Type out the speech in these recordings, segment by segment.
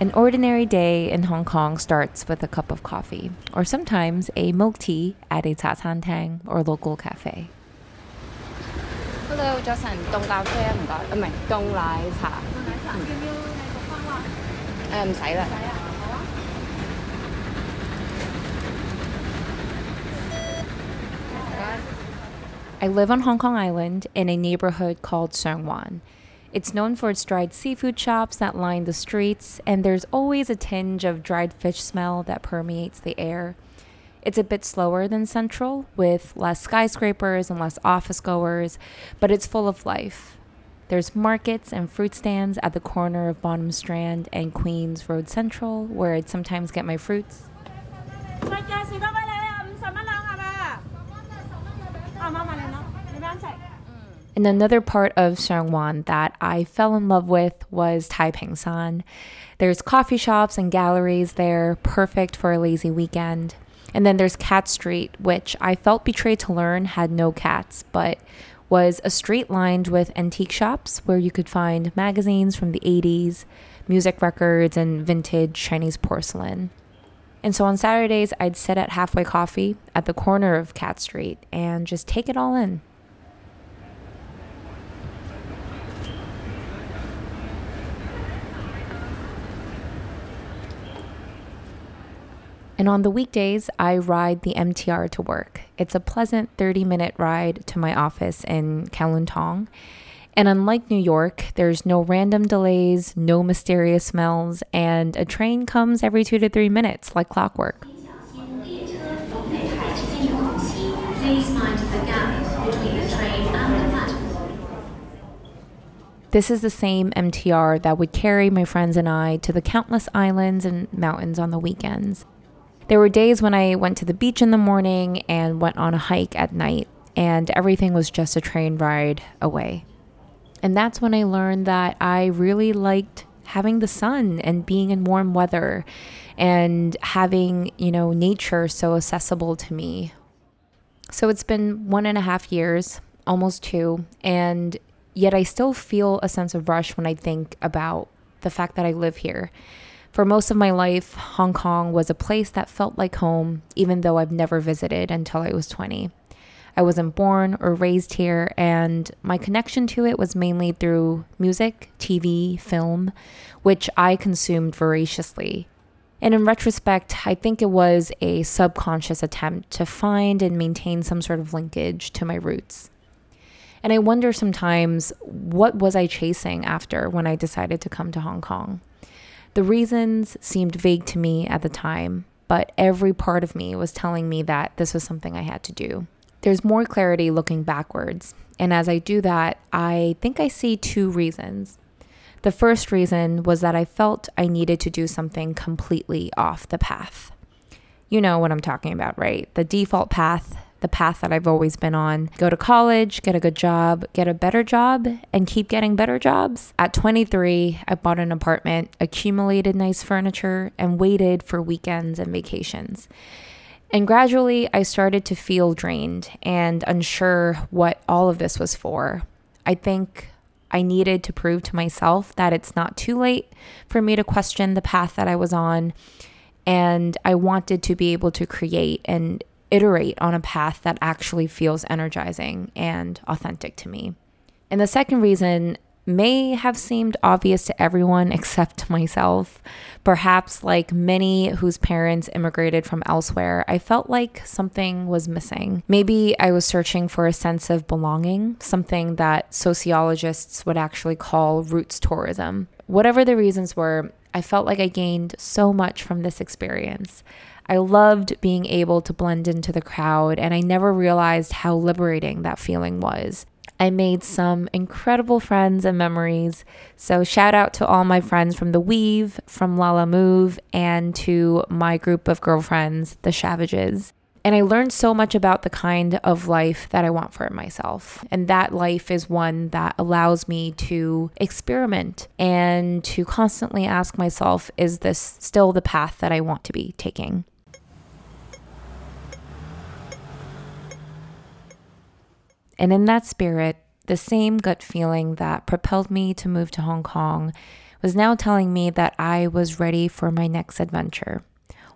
An ordinary day in Hong Kong starts with a cup of coffee, or sometimes a milk tea at a cha san tang or local cafe. Hello, Justin. I live on Hong Kong Island in a neighborhood called Sheung Wan. It's known for its dried seafood shops that line the streets, and there's always a tinge of dried fish smell that permeates the air. It's a bit slower than Central, with less skyscrapers and less office goers, but it's full of life. There's markets and fruit stands at the corner of Bonham Strand and Queen's Road Central, where I'd sometimes get my fruits. And another part of Sheung Wan that I fell in love with was Taiping San. There's coffee shops and galleries there, perfect for a lazy weekend. And then there's Cat Street, which I felt betrayed to learn had no cats, but was a street lined with antique shops where you could find magazines from the 80s, music records, and vintage Chinese porcelain. And so on Saturdays, I'd sit at Halfway Coffee at the corner of Cat Street and just take it all in. And on the weekdays, I ride the MTR to work. It's a pleasant 30-minute ride to my office in Kowloon Tong. And unlike New York, there's no random delays, no mysterious smells, and a train comes every 2 to 3 minutes, like clockwork. This is the same MTR that would carry my friends and I to the countless islands and mountains on the weekends. There were days when I went to the beach in the morning and went on a hike at night, and everything was just a train ride away. And that's when I learned that I really liked having the sun and being in warm weather and having, nature so accessible to me. So it's been 1.5 years, almost 2, and yet I still feel a sense of rush when I think about the fact that I live here. For most of my life, Hong Kong was a place that felt like home, even though I've never visited until I was 20. I wasn't born or raised here, and my connection to it was mainly through music, TV, film, which I consumed voraciously. And in retrospect, I think it was a subconscious attempt to find and maintain some sort of linkage to my roots. And I wonder sometimes, what was I chasing after when I decided to come to Hong Kong? The reasons seemed vague to me at the time, but every part of me was telling me that this was something I had to do. There's more clarity looking backwards, and as I do that, I think I see 2 reasons. The first reason was that I felt I needed to do something completely off the path. You know what I'm talking about, right? The default path, the path that I've always been on. Go to college, get a good job, get a better job, and keep getting better jobs. At 23, I bought an apartment, accumulated nice furniture, and waited for weekends and vacations. And gradually, I started to feel drained and unsure what all of this was for. I think I needed to prove to myself that it's not too late for me to question the path that I was on, and I wanted to be able to create and iterate on a path that actually feels energizing and authentic to me. And the second reason may have seemed obvious to everyone except myself. Perhaps like many whose parents immigrated from elsewhere, I felt like something was missing. Maybe I was searching for a sense of belonging, something that sociologists would actually call roots tourism. Whatever the reasons were, I felt like I gained so much from this experience. I loved being able to blend into the crowd, and I never realized how liberating that feeling was. I made some incredible friends and memories, so shout out to all my friends from The Weave, from Lala Move, and to my group of girlfriends, The Shavages. And I learned so much about the kind of life that I want for myself. And that life is one that allows me to experiment and to constantly ask myself, is this still the path that I want to be taking? And in that spirit, the same gut feeling that propelled me to move to Hong Kong was now telling me that I was ready for my next adventure.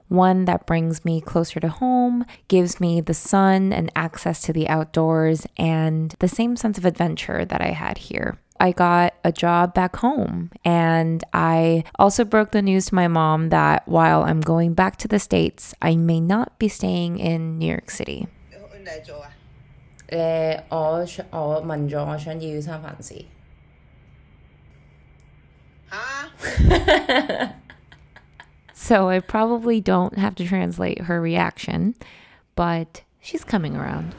One that brings me closer to home, gives me the sun and access to the outdoors, and the same sense of adventure that I had here. I got a job back home, and I also broke the news to my mom that while I'm going back to the States, I may not be staying in New York City. So I probably don't have to translate her reaction, but she's coming around.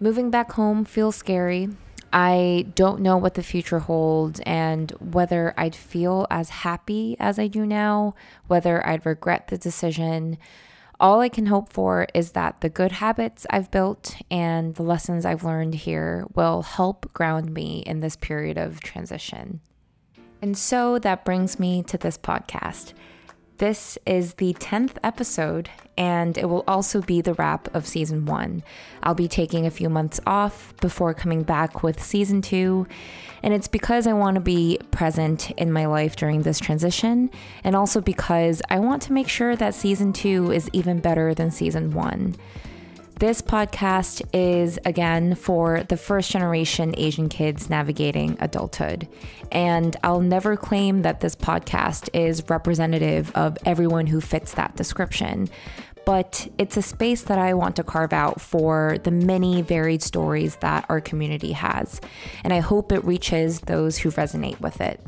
Moving back home feels scary. I don't know what the future holds and whether I'd feel as happy as I do now, whether I'd regret the decision. All I can hope for is that the good habits I've built and the lessons I've learned here will help ground me in this period of transition. And so that brings me to this podcast. This is the 10th episode, and it will also be the wrap of Season 1. I'll be taking a few months off before coming back with Season 2, and it's because I want to be present in my life during this transition, and also because I want to make sure that Season 2 is even better than Season 1. This podcast is, again, for the first-generation Asian kids navigating adulthood, and I'll never claim that this podcast is representative of everyone who fits that description, but it's a space that I want to carve out for the many varied stories that our community has, and I hope it reaches those who resonate with it.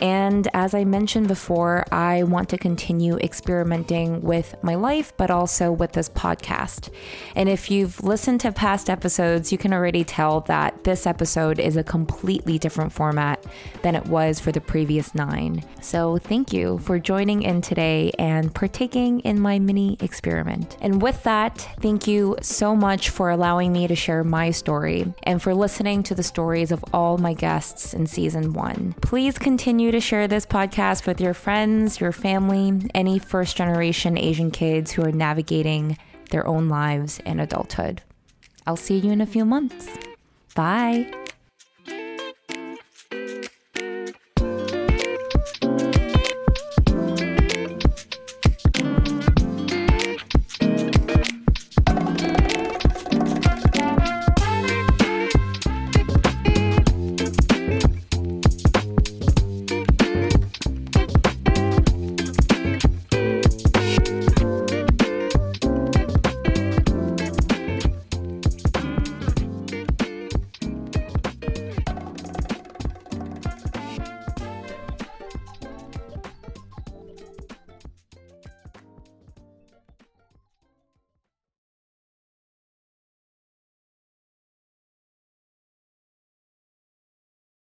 And as I mentioned before, I want to continue experimenting with my life, but also with this podcast. And if you've listened to past episodes, you can already tell that this episode is a completely different format than it was for the previous 9. So thank you for joining in today and partaking in my mini experiment. And with that, thank you so much for allowing me to share my story and for listening to the stories of all my guests in Season 1. Please continue to share this podcast with your friends, your family, any first-generation Asian kids who are navigating their own lives in adulthood. I'll see you in a few months. Bye.